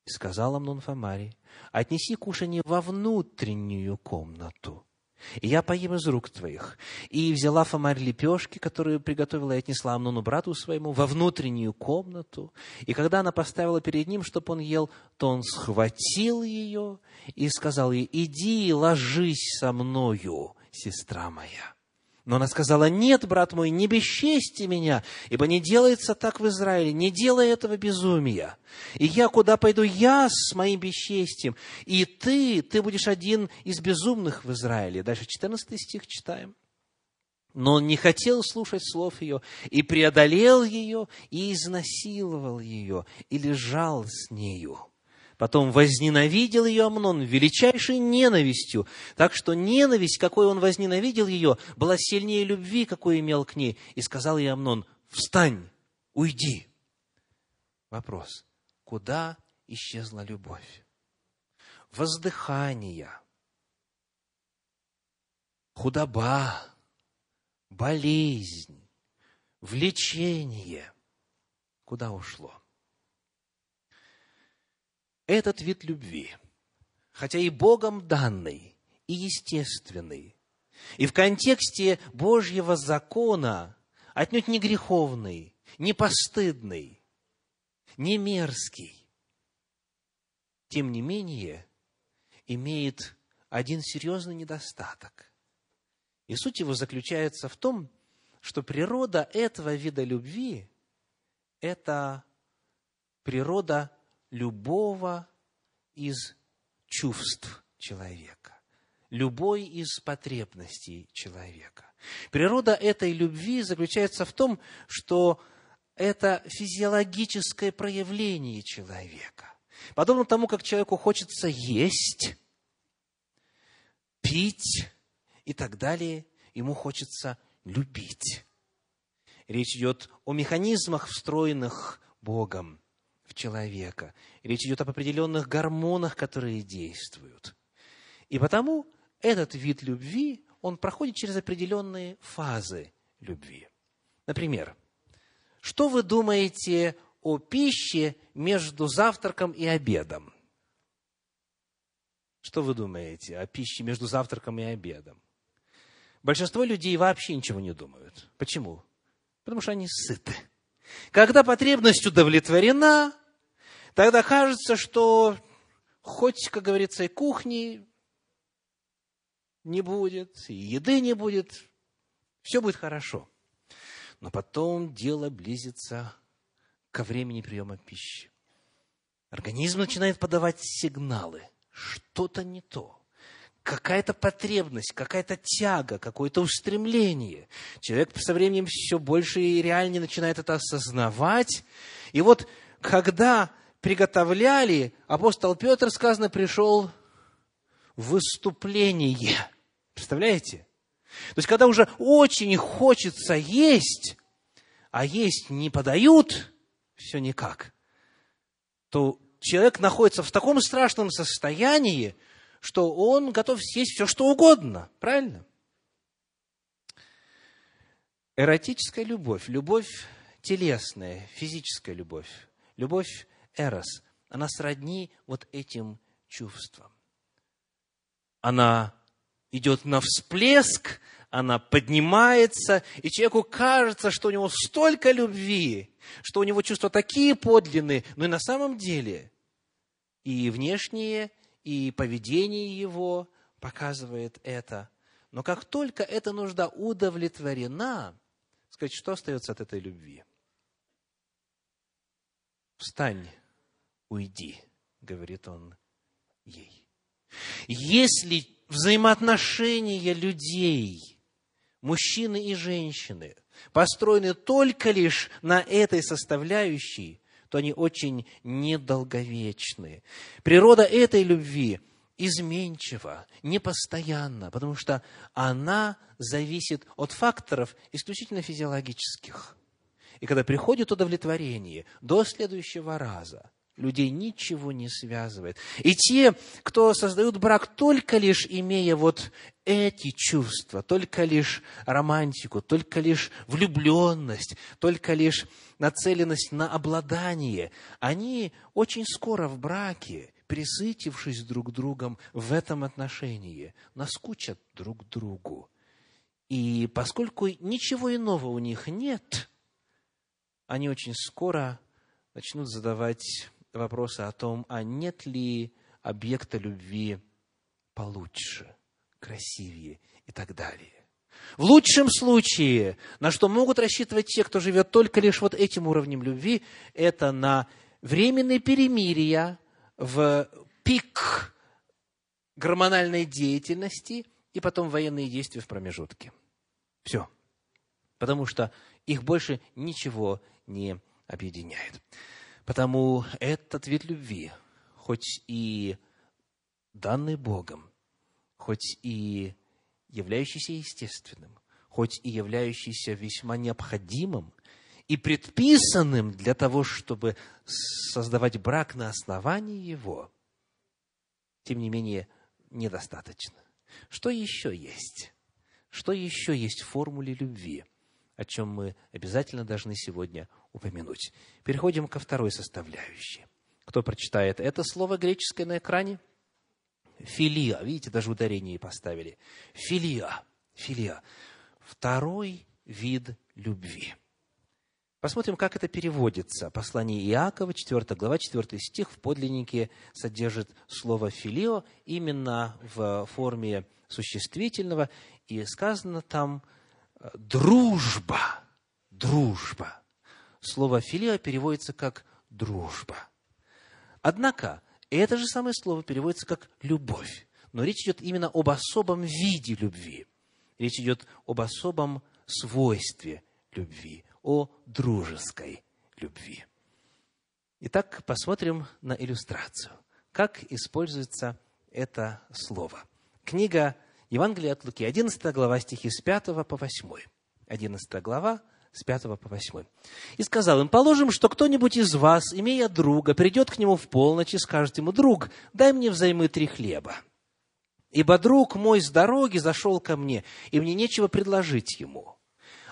И сказал Амнон Фамари, отнеси кушанье во внутреннюю комнату. И я поем из рук твоих. И взяла Фамарь лепешки, которые приготовила, и отнесла Амнону брату своему во внутреннюю комнату. И когда она поставила перед ним, чтобы он ел, то он схватил ее и сказал ей, иди и ложись со мною, сестра моя. Но она сказала, нет, брат мой, не бесчести меня, ибо не делается так в Израиле, не делай этого безумия. И я куда пойду? Я с моим бесчестием. И ты будешь один из безумных в Израиле. Дальше 14 стих читаем. Но он не хотел слушать слов ее, и преодолел ее, и изнасиловал ее, и лежал с нею. Потом возненавидел ее Амнон величайшей ненавистью. Так что ненависть, какой он возненавидел ее, была сильнее любви, какой имел к ней. И сказал ей Амнон, встань, уйди. Вопрос, куда исчезла любовь? Воздыхание, худоба, болезнь, влечение. Куда ушло? Этот вид любви, хотя и Богом данный, и естественный, и в контексте Божьего закона отнюдь не греховный, не постыдный, не мерзкий, тем не менее имеет один серьезный недостаток. И суть его заключается в том, что природа этого вида любви – это природа любого из чувств человека, любой из потребностей человека. Природа этой любви заключается в том, что это физиологическое проявление человека. Подобно тому, как человеку хочется есть, пить и так далее, ему хочется любить. Речь идет о механизмах, встроенных Богом в человека. Речь идет об определенных гормонах, которые действуют. И потому этот вид любви, он проходит через определенные фазы любви. Например, что вы думаете о пище между завтраком и обедом? Что вы думаете о пище между завтраком и обедом? Большинство людей вообще ничего не думают. Почему? Потому что они сыты. Когда потребность удовлетворена, тогда кажется, что хоть, как говорится, и кухни не будет, и еды не будет, все будет хорошо. Но потом дело близится ко времени приема пищи. Организм начинает подавать сигналы. Что-то не то. Какая-то потребность, какая-то тяга, какое-то устремление. Человек со временем все больше и реальнее начинает это осознавать. И вот, когда приготовляли, апостол Петр, сказано, пришел в выступление. Представляете? То есть, когда уже очень хочется есть, а есть не подают, все никак, то человек находится в таком страшном состоянии, что он готов съесть все, что угодно. Правильно? Эротическая любовь, любовь телесная, физическая любовь, любовь эрос, она сродни вот этим чувствам. Она идет на всплеск, она поднимается, и человеку кажется, что у него столько любви, что у него чувства такие подлинные, но и на самом деле и внешнее, и поведение его показывает это. Но как только эта нужда удовлетворена, сказать, что остается от этой любви? «Встань, уйди», говорит он ей. Если взаимоотношения людей, мужчины и женщины, построены только лишь на этой составляющей, то они очень недолговечны. Природа этой любви изменчива, непостоянна, потому что она зависит от факторов исключительно физиологических. И когда приходит удовлетворение до следующего раза, людей ничего не связывает. И те, кто создают брак, только лишь имея вот эти чувства, только лишь романтику, только лишь влюбленность, только лишь нацеленность на обладание, они очень скоро в браке, присытившись друг другом в этом отношении, наскучат друг другу. И поскольку ничего иного у них нет, они очень скоро начнут задавать вопросы о том, а нет ли объекта любви получше, красивее и так далее. В лучшем случае, на что могут рассчитывать те, кто живет только лишь вот этим уровнем любви, это на временные перемирия в пик гормональной деятельности и потом военные действия в промежутке. Все. Потому что их больше ничего не объединяет. Потому этот вид любви, хоть и данный Богом, хоть и являющийся естественным, хоть и являющийся весьма необходимым и предписанным для того, чтобы создавать брак на основании его, тем не менее, недостаточно. Что еще есть? Что еще есть в формуле любви, о чем мы обязательно должны сегодня упомянуть? Переходим ко второй составляющей. Кто прочитает это слово греческое на экране? Филия. Видите, даже ударение поставили. Филия. Второй вид любви. Посмотрим, как это переводится. Послание Иакова, 4 глава, 4 стих, в подлиннике содержит слово «филио» именно в форме существительного, и сказано там «дружба». Дружба. Слово «филио» переводится как «дружба». Однако, это же самое слово переводится как «любовь». Но речь идет именно об особом виде любви. Речь идет об особом свойстве любви, о дружеской любви. Итак, посмотрим на иллюстрацию, как используется это слово. Книга Евангелие от Луки, 11 глава, стихи с 5 по 8. 11 глава, с 5 по 8. «И сказал им, положим, что кто-нибудь из вас, имея друга, придет к нему в полночь и скажет ему, друг, дай мне взаймы 3 хлеба. Ибо друг мой с дороги зашел ко мне, и мне нечего предложить ему.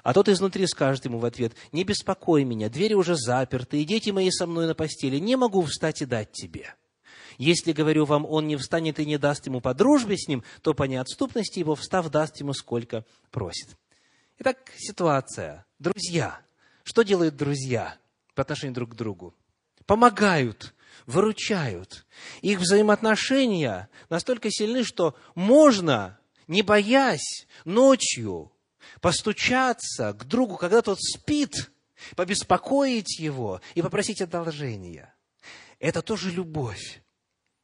А тот изнутри скажет ему в ответ, не беспокой меня, двери уже заперты, и дети мои со мной на постели, не могу встать и дать тебе. Если, говорю вам, он не встанет и не даст ему по дружбе с ним, то по неотступности его, встав, даст ему сколько просит». Итак, ситуация. Друзья. Что делают друзья по отношению друг к другу? Помогают, выручают. Их взаимоотношения настолько сильны, что можно, не боясь, ночью постучаться к другу, когда тот спит, побеспокоить его и попросить одолжения. Это тоже любовь,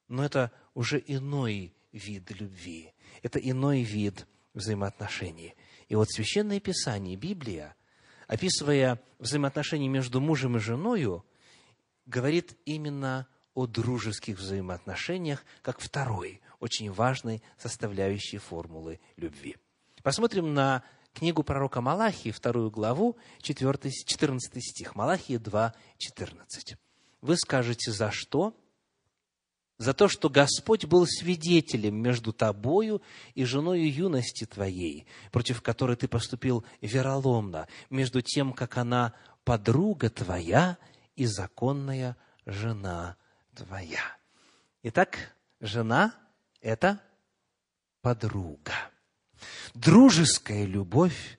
но это уже иной вид любви, это иной вид взаимоотношений. И вот Священное Писание, Библия, описывая взаимоотношения между мужем и женою, говорит именно о дружеских взаимоотношениях, как второй, очень важной составляющей формулы любви. Посмотрим на книгу пророка Малахии, 2 главу, 14 стих. Малахия 2, 14. «Вы скажете, за что? За то, что Господь был свидетелем между тобою и женою юности твоей, против которой ты поступил вероломно, между тем, как она подруга твоя и законная жена твоя». Итак, жена – это подруга. Дружеская любовь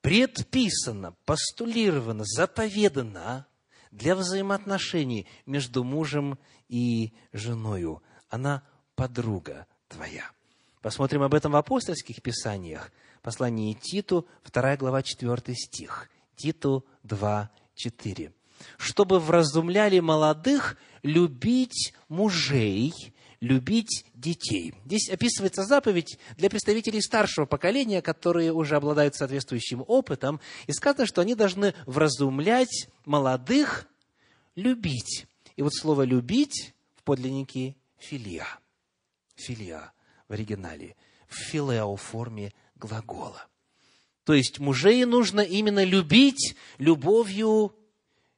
предписана, постулирована, заповедана для взаимоотношений между мужем и женою. Она подруга твоя. Посмотрим об этом в апостольских писаниях. Послание Титу, 2 глава, 4 стих. Титу 2, 4. «Чтобы вразумляли молодых любить мужей, любить детей». Здесь описывается заповедь для представителей старшего поколения, которые уже обладают соответствующим опытом, и сказано, что они должны вразумлять молодых любить. И вот слово «любить» в подлиннике «филия». «Филия» в оригинале, в «филео» форме глагола. То есть мужей нужно именно любить любовью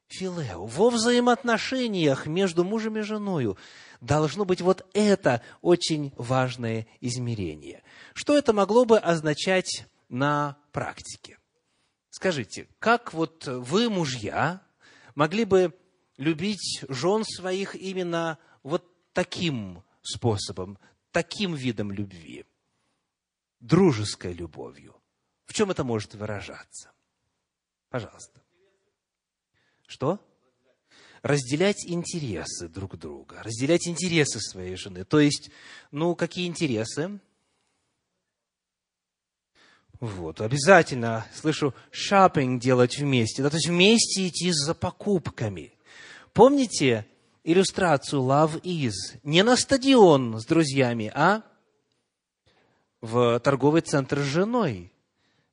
филео. Во взаимоотношениях между мужем и женою должно быть вот это очень важное измерение. Что это могло бы означать на практике? Скажите, как вот вы, мужья, могли бы любить жен своих именно вот таким способом, таким видом любви, дружеской любовью? В чем это может выражаться? Пожалуйста. Что? Разделять интересы друг друга, разделять интересы своей жены. То есть, какие интересы? Вот, обязательно, слышу, шоппинг делать вместе, да, то есть вместе идти за покупками. Помните иллюстрацию Love is? Не на стадион с друзьями, а в торговый центр с женой.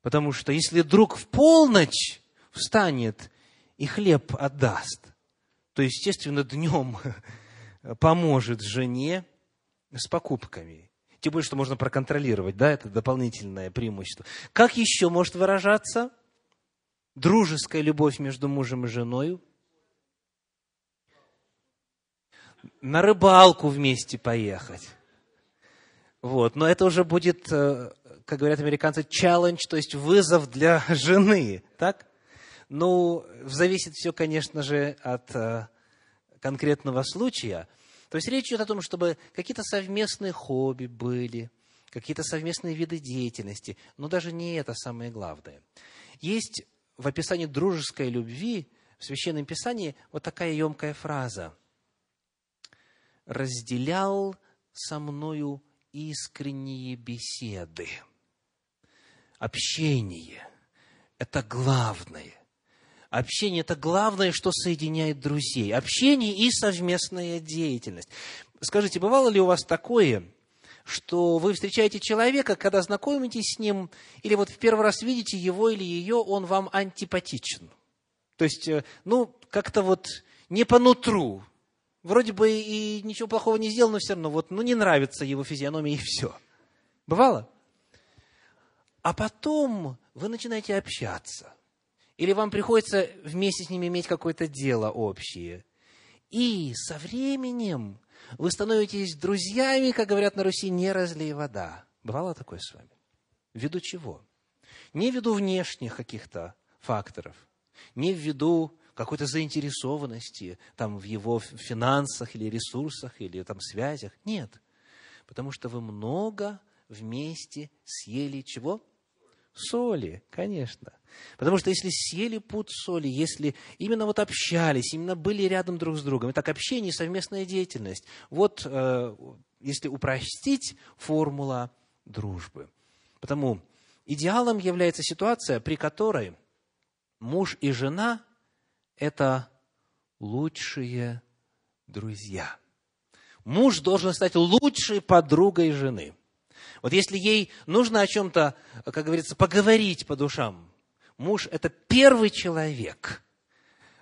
Потому что если друг в полночь встанет и хлеб отдаст, то, естественно, днем поможет жене с покупками. Тем более, что можно проконтролировать, да, это дополнительное преимущество. Как еще может выражаться дружеская любовь между мужем и женой? На рыбалку вместе поехать. Вот, но это уже будет, как говорят американцы, challenge, то есть вызов для жены, так? Зависит все, конечно же, от конкретного случая. То есть речь идет о том, чтобы какие-то совместные хобби были, какие-то совместные виды деятельности, но даже не это самое главное. Есть в описании дружеской любви, в Священном Писании, вот такая емкая фраза. «Разделял со мною искренние беседы». Общение – это главное. Общение – это главное, что соединяет друзей. Общение и совместная деятельность. Скажите, бывало ли у вас такое, что вы встречаете человека, когда знакомитесь с ним, или вот в первый раз видите его или ее, он вам антипатичен? То есть, как-то вот не по нутру. Вроде бы и ничего плохого не сделал, но все равно не нравится его физиономия, и все. Бывало? А потом вы начинаете общаться. Или вам приходится вместе с ними иметь какое-то дело общее. И со временем вы становитесь друзьями, как говорят на Руси, не разлей вода. Бывало такое с вами? Ввиду чего? Не ввиду внешних каких-то факторов, не ввиду какой-то заинтересованности в его финансах или ресурсах, или связях. Нет. Потому что вы много вместе съели чего? Соли, конечно. Потому что если съели пуд соли, если именно общались, именно были рядом друг с другом, итак, общение и совместная деятельность. Если упростить, формула дружбы. Потому идеалом является ситуация, при которой муж и жена – это лучшие друзья. Муж должен стать лучшей подругой жены. Если ей нужно о чем-то, как говорится, поговорить по душам, муж – это первый человек,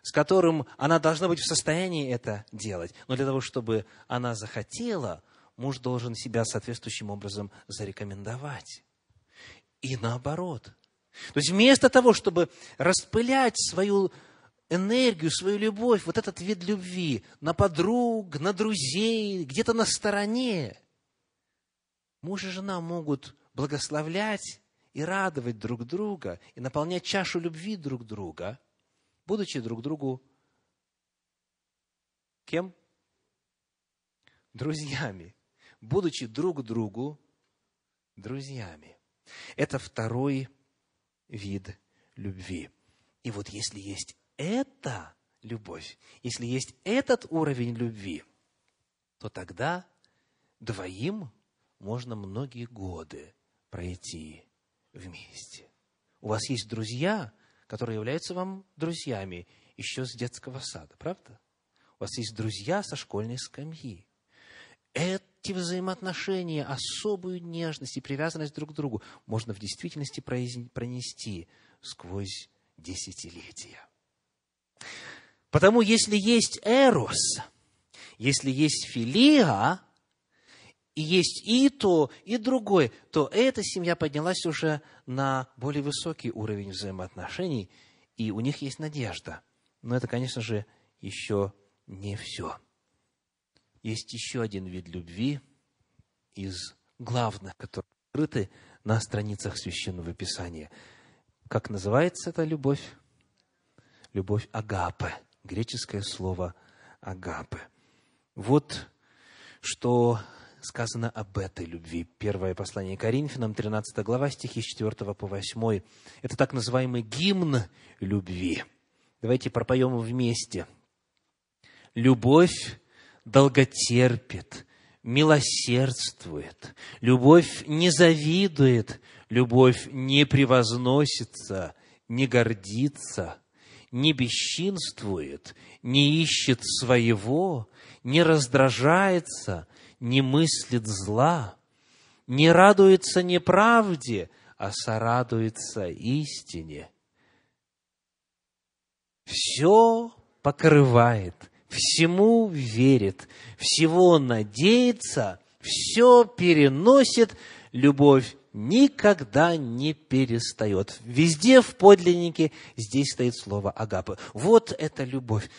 с которым она должна быть в состоянии это делать. Но для того, чтобы она захотела, муж должен себя соответствующим образом зарекомендовать. И наоборот. То есть вместо того, чтобы распылять свою энергию, свою любовь, этот вид любви на подруг, на друзей, где-то на стороне, муж и жена могут благословлять и радовать друг друга, и наполнять чашу любви друг друга, будучи друг другу кем? Друзьями. Будучи друг другу друзьями. Это второй вид любви. И если есть эта любовь, если есть этот уровень любви, то тогда двоим можно многие годы пройти вместе. У вас есть друзья, которые являются вам друзьями еще с детского сада, правда? У вас есть друзья со школьной скамьи. Эти взаимоотношения, особую нежность и привязанность друг к другу можно в действительности пронести сквозь десятилетия. Потому если есть эрос, если есть филия, и есть и то, и другое, то эта семья поднялась уже на более высокий уровень взаимоотношений, и у них есть надежда. Но это, конечно же, еще не все. Есть еще один вид любви из главных, которые открыты на страницах Священного Писания. Как называется эта любовь? Любовь агапе, греческое слово агапе. Что сказано об этой любви. Первое послание Коринфянам, 13 глава, стихи с 4 по 8. Это так называемый гимн любви. Давайте пропоем вместе. Любовь долготерпит, милосердствует, любовь не завидует, любовь не превозносится, не гордится, не бесчинствует, не ищет своего, не раздражается, не мыслит зла, не радуется неправде, а сорадуется истине. Все покрывает, всему верит, всего надеется, все переносит. Любовь никогда не перестает. Везде в подлиннике здесь стоит слово агапе. Это любовь.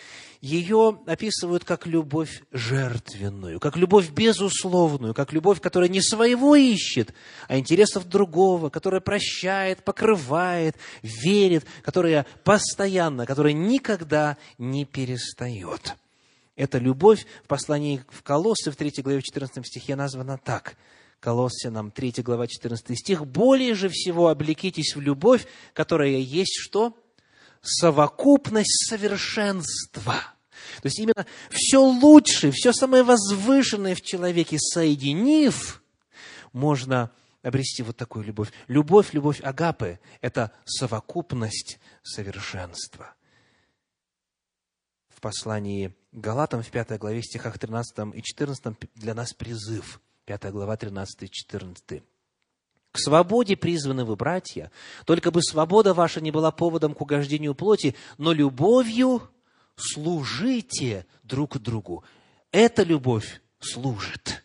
Ее описывают как любовь жертвенную, как любовь безусловную, как любовь, которая не своего ищет, а интересов другого, которая прощает, покрывает, верит, которая постоянно, которая никогда не перестает. Эта любовь в послании в Колоссы, в 3 главе, в 14 стихе названа так. Колоссянам 3 глава 14 стих. «Более же всего облекитесь в любовь, которая есть что? Совокупность совершенства». То есть именно все лучшее, все самое возвышенное в человеке, соединив, можно обрести вот такую любовь. Любовь агапы – это совокупность совершенства. В послании Галатам в 5 главе стихах 13 и 14 для нас призыв. 5 глава 13 и 14. «К свободе призваны вы, братья, только бы свобода ваша не была поводом к угождению плоти, но любовью служите друг другу». Эта любовь служит.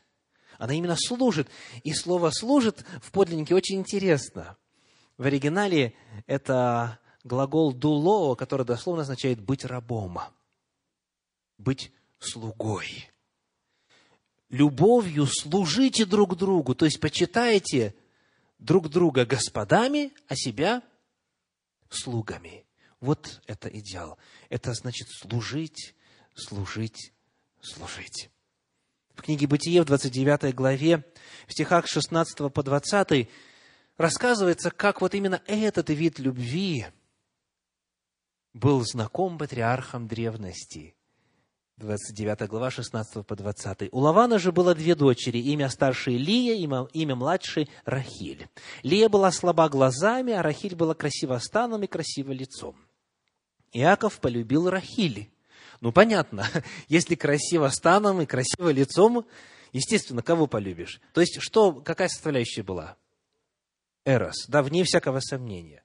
Она именно служит. И слово «служит» в подлиннике очень интересно. В оригинале это глагол «дулоо», который дословно означает «быть рабом», «быть слугой». Любовью служите друг другу, то есть почитайте друг друга господами, а себя слугами. Вот это идеал. Это значит служить, служить, служить. В книге «Бытие» в 29 главе, в стихах 16 по 20 рассказывается, как вот именно этот вид любви был знаком патриархам древности. 29 глава, 16 по 20. «У Лавана же было две дочери, имя старшей Лия, имя младшей Рахиль. Лия была слаба глазами, а Рахиль была красива станом и красива лицом. Иаков полюбил Рахиль». Ну, понятно, если красиво станом и красиво лицом, естественно, кого полюбишь? То есть, какая составляющая была? Эрос, да, вне всякого сомнения.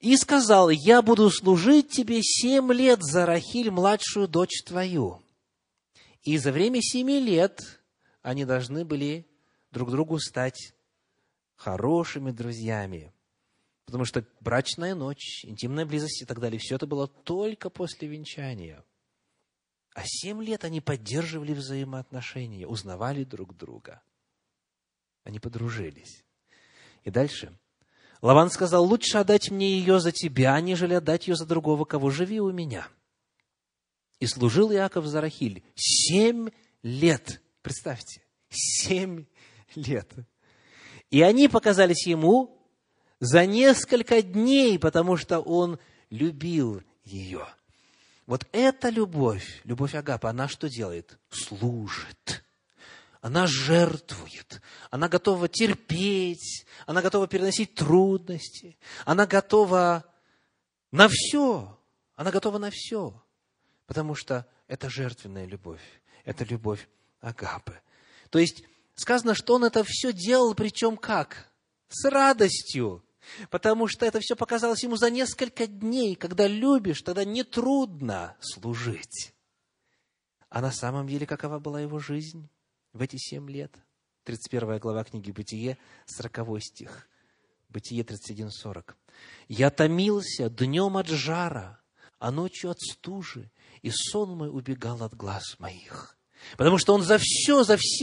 «И сказал: я буду служить тебе 7 лет за Рахиль, младшую дочь твою». И за время 7 лет они должны были друг другу стать хорошими друзьями. Потому что брачная ночь, интимная близость и так далее, все это было только после венчания. А 7 лет они поддерживали взаимоотношения, узнавали друг друга. Они подружились. И дальше. Лаван сказал: лучше отдать мне ее за тебя, нежели отдать ее за другого, кого живи у меня. И служил Иаков за Рахиль 7 лет. Представьте, 7 лет. И они показались ему за несколько дней, потому что он любил ее. Вот эта любовь, любовь агапа, она что делает? Служит. Она жертвует. Она готова терпеть. Она готова переносить трудности. Она готова на все. Она готова на все. Потому что это жертвенная любовь. Это любовь агапы. То есть сказано, что он это все делал, причем как? С радостью. Потому что это все показалось ему за несколько дней. Когда любишь, тогда нетрудно служить. А на самом деле, какова была его жизнь в эти 7 лет? 31 глава книги «Бытие», 40 стих. Бытие 31:40. «Я томился днем от жара, а ночью от стужи, и сон мой убегал от глаз моих». Потому что он за все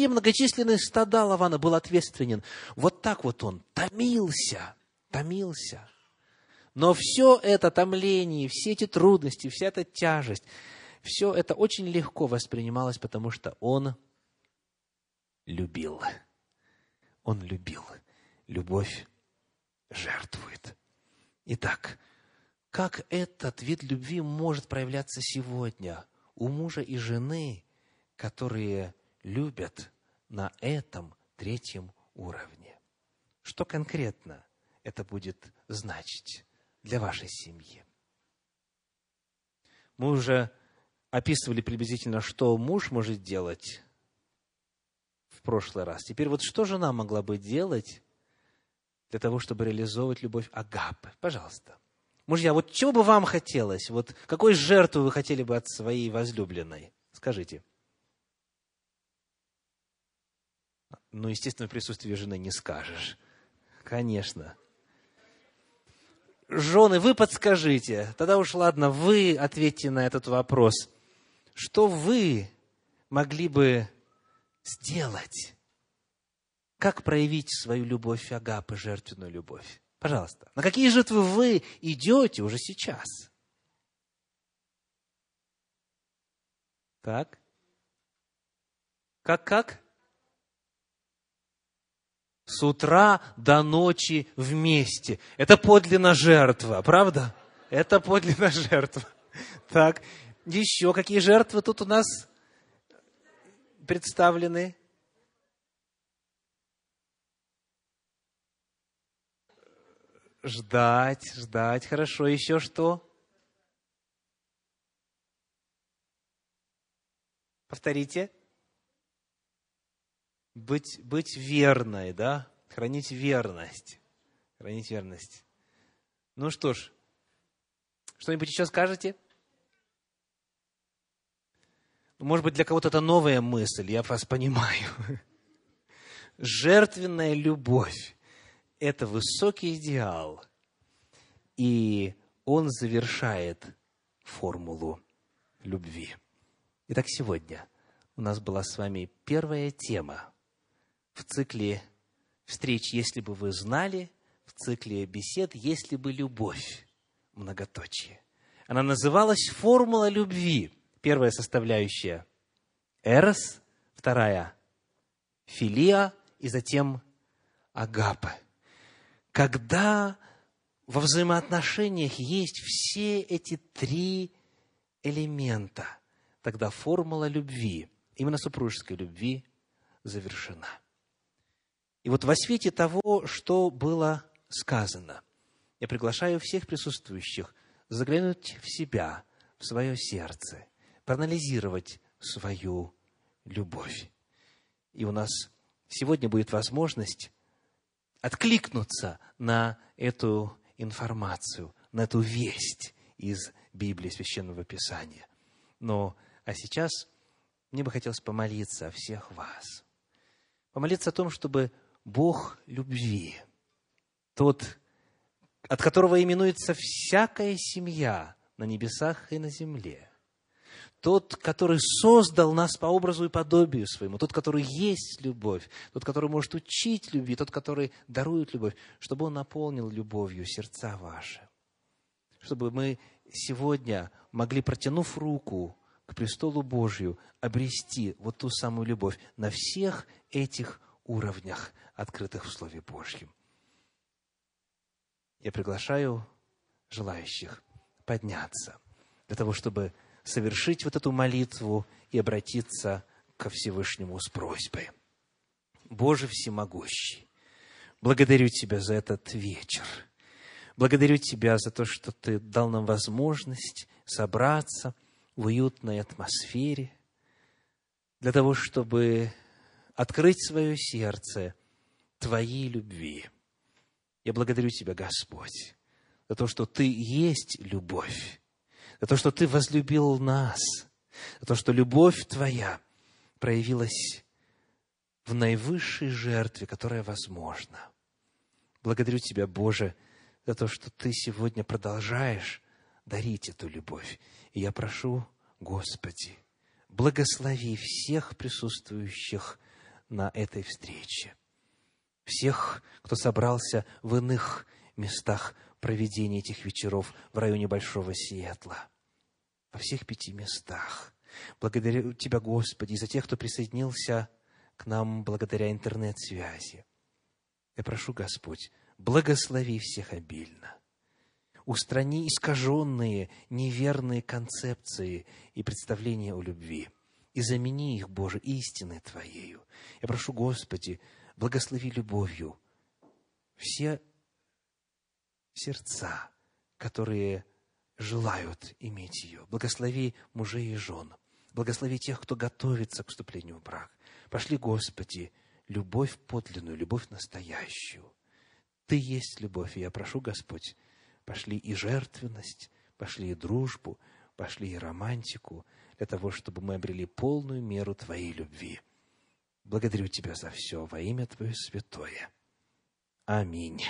многочисленные стада Лавана был ответственен. Вот так вот он томился. Но все это томление, все эти трудности, вся эта тяжесть, все это очень легко воспринималось, потому что он любил. Он любил. Любовь жертвует. Итак, как этот вид любви может проявляться сегодня у мужа и жены, которые любят на этом 3-м уровне? Что конкретно это будет значить для вашей семьи? Мы уже описывали приблизительно, что муж может делать в прошлый раз. Теперь вот что жена могла бы делать для того, чтобы реализовывать любовь агапы? Пожалуйста. Мужья, вот чего бы вам хотелось? Вот какой жертвы вы хотели бы от своей возлюбленной? Скажите. Ну, естественно, в присутствии жены не скажешь. Конечно. Жены, вы подскажите. Тогда уж ладно, вы ответьте на этот вопрос. Что вы могли бы сделать? Как проявить свою любовь агапы, жертвенную любовь? Пожалуйста. На какие жертвы вы идете уже сейчас? Так? Как? с утра до ночи вместе. Это подлинная жертва, правда? Это подлинная жертва. Так, еще какие жертвы тут у нас представлены? Ждать, ждать. Хорошо, еще что? Повторите. Быть верной, да? Хранить верность. Хранить верность. Ну что ж, что-нибудь еще скажете? Может быть, для кого-то это новая мысль, я вас понимаю. Жертвенная любовь. Это высокий идеал, и он завершает формулу любви. Итак, сегодня у нас была с вами первая тема в цикле встреч «Если бы вы знали», в цикле бесед «Если бы любовь», многоточие. Она называлась «Формула любви». Первая составляющая – «Эрос», вторая – «Филия» и затем «Агапе». Когда во взаимоотношениях есть все эти три элемента, тогда формула любви, именно супружеской любви, завершена. И вот во свете того, что было сказано, я приглашаю всех присутствующих заглянуть в себя, в свое сердце, проанализировать свою любовь. И у нас сегодня будет возможность откликнуться на эту информацию, на эту весть из Библии, Священного Писания. Но, а сейчас мне бы хотелось помолиться о всех вас. Помолиться о том, чтобы Бог любви, тот, от которого именуется всякая семья на небесах и на земле, тот, который создал нас по образу и подобию своему, тот, который есть любовь, тот, который может учить любви, тот, который дарует любовь, чтобы он наполнил любовью сердца ваши. Чтобы мы сегодня могли, протянув руку к престолу Божию, обрести вот ту самую любовь на всех этих уровнях, открытых в Слове Божьем. Я приглашаю желающих подняться для того, чтобы совершить вот эту молитву и обратиться ко Всевышнему с просьбой. Боже всемогущий, благодарю Тебя за этот вечер. Благодарю Тебя за то, что Ты дал нам возможность собраться в уютной атмосфере для того, чтобы открыть свое сердце Твоей любви. Я благодарю Тебя, Господь, за то, что Ты есть любовь, за то, что Ты возлюбил нас, за то, что любовь Твоя проявилась в наивысшей жертве, которая возможна. Благодарю Тебя, Боже, за то, что Ты сегодня продолжаешь дарить эту любовь. И я прошу, Господи, благослови всех присутствующих на этой встрече, всех, кто собрался в иных местах проведения этих вечеров в районе Большого Сиэтла, во всех 5 местах. Благодарю Тебя, Господи, за тех, кто присоединился к нам благодаря интернет-связи. Я прошу, Господь, благослови всех обильно. Устрани искаженные, неверные концепции и представления о любви. И замени их, Боже, истиной Твоею. Я прошу, Господи, благослови любовью все сердца, которые желают иметь ее. Благослови мужей и жен. Благослови тех, кто готовится к вступлению в брак. Пошли, Господи, любовь подлинную, любовь настоящую. Ты есть любовь, и я прошу, Господь, пошли и жертвенность, пошли и дружбу, пошли и романтику, для того, чтобы мы обрели полную меру Твоей любви. Благодарю Тебя за все во имя Твое святое. Аминь.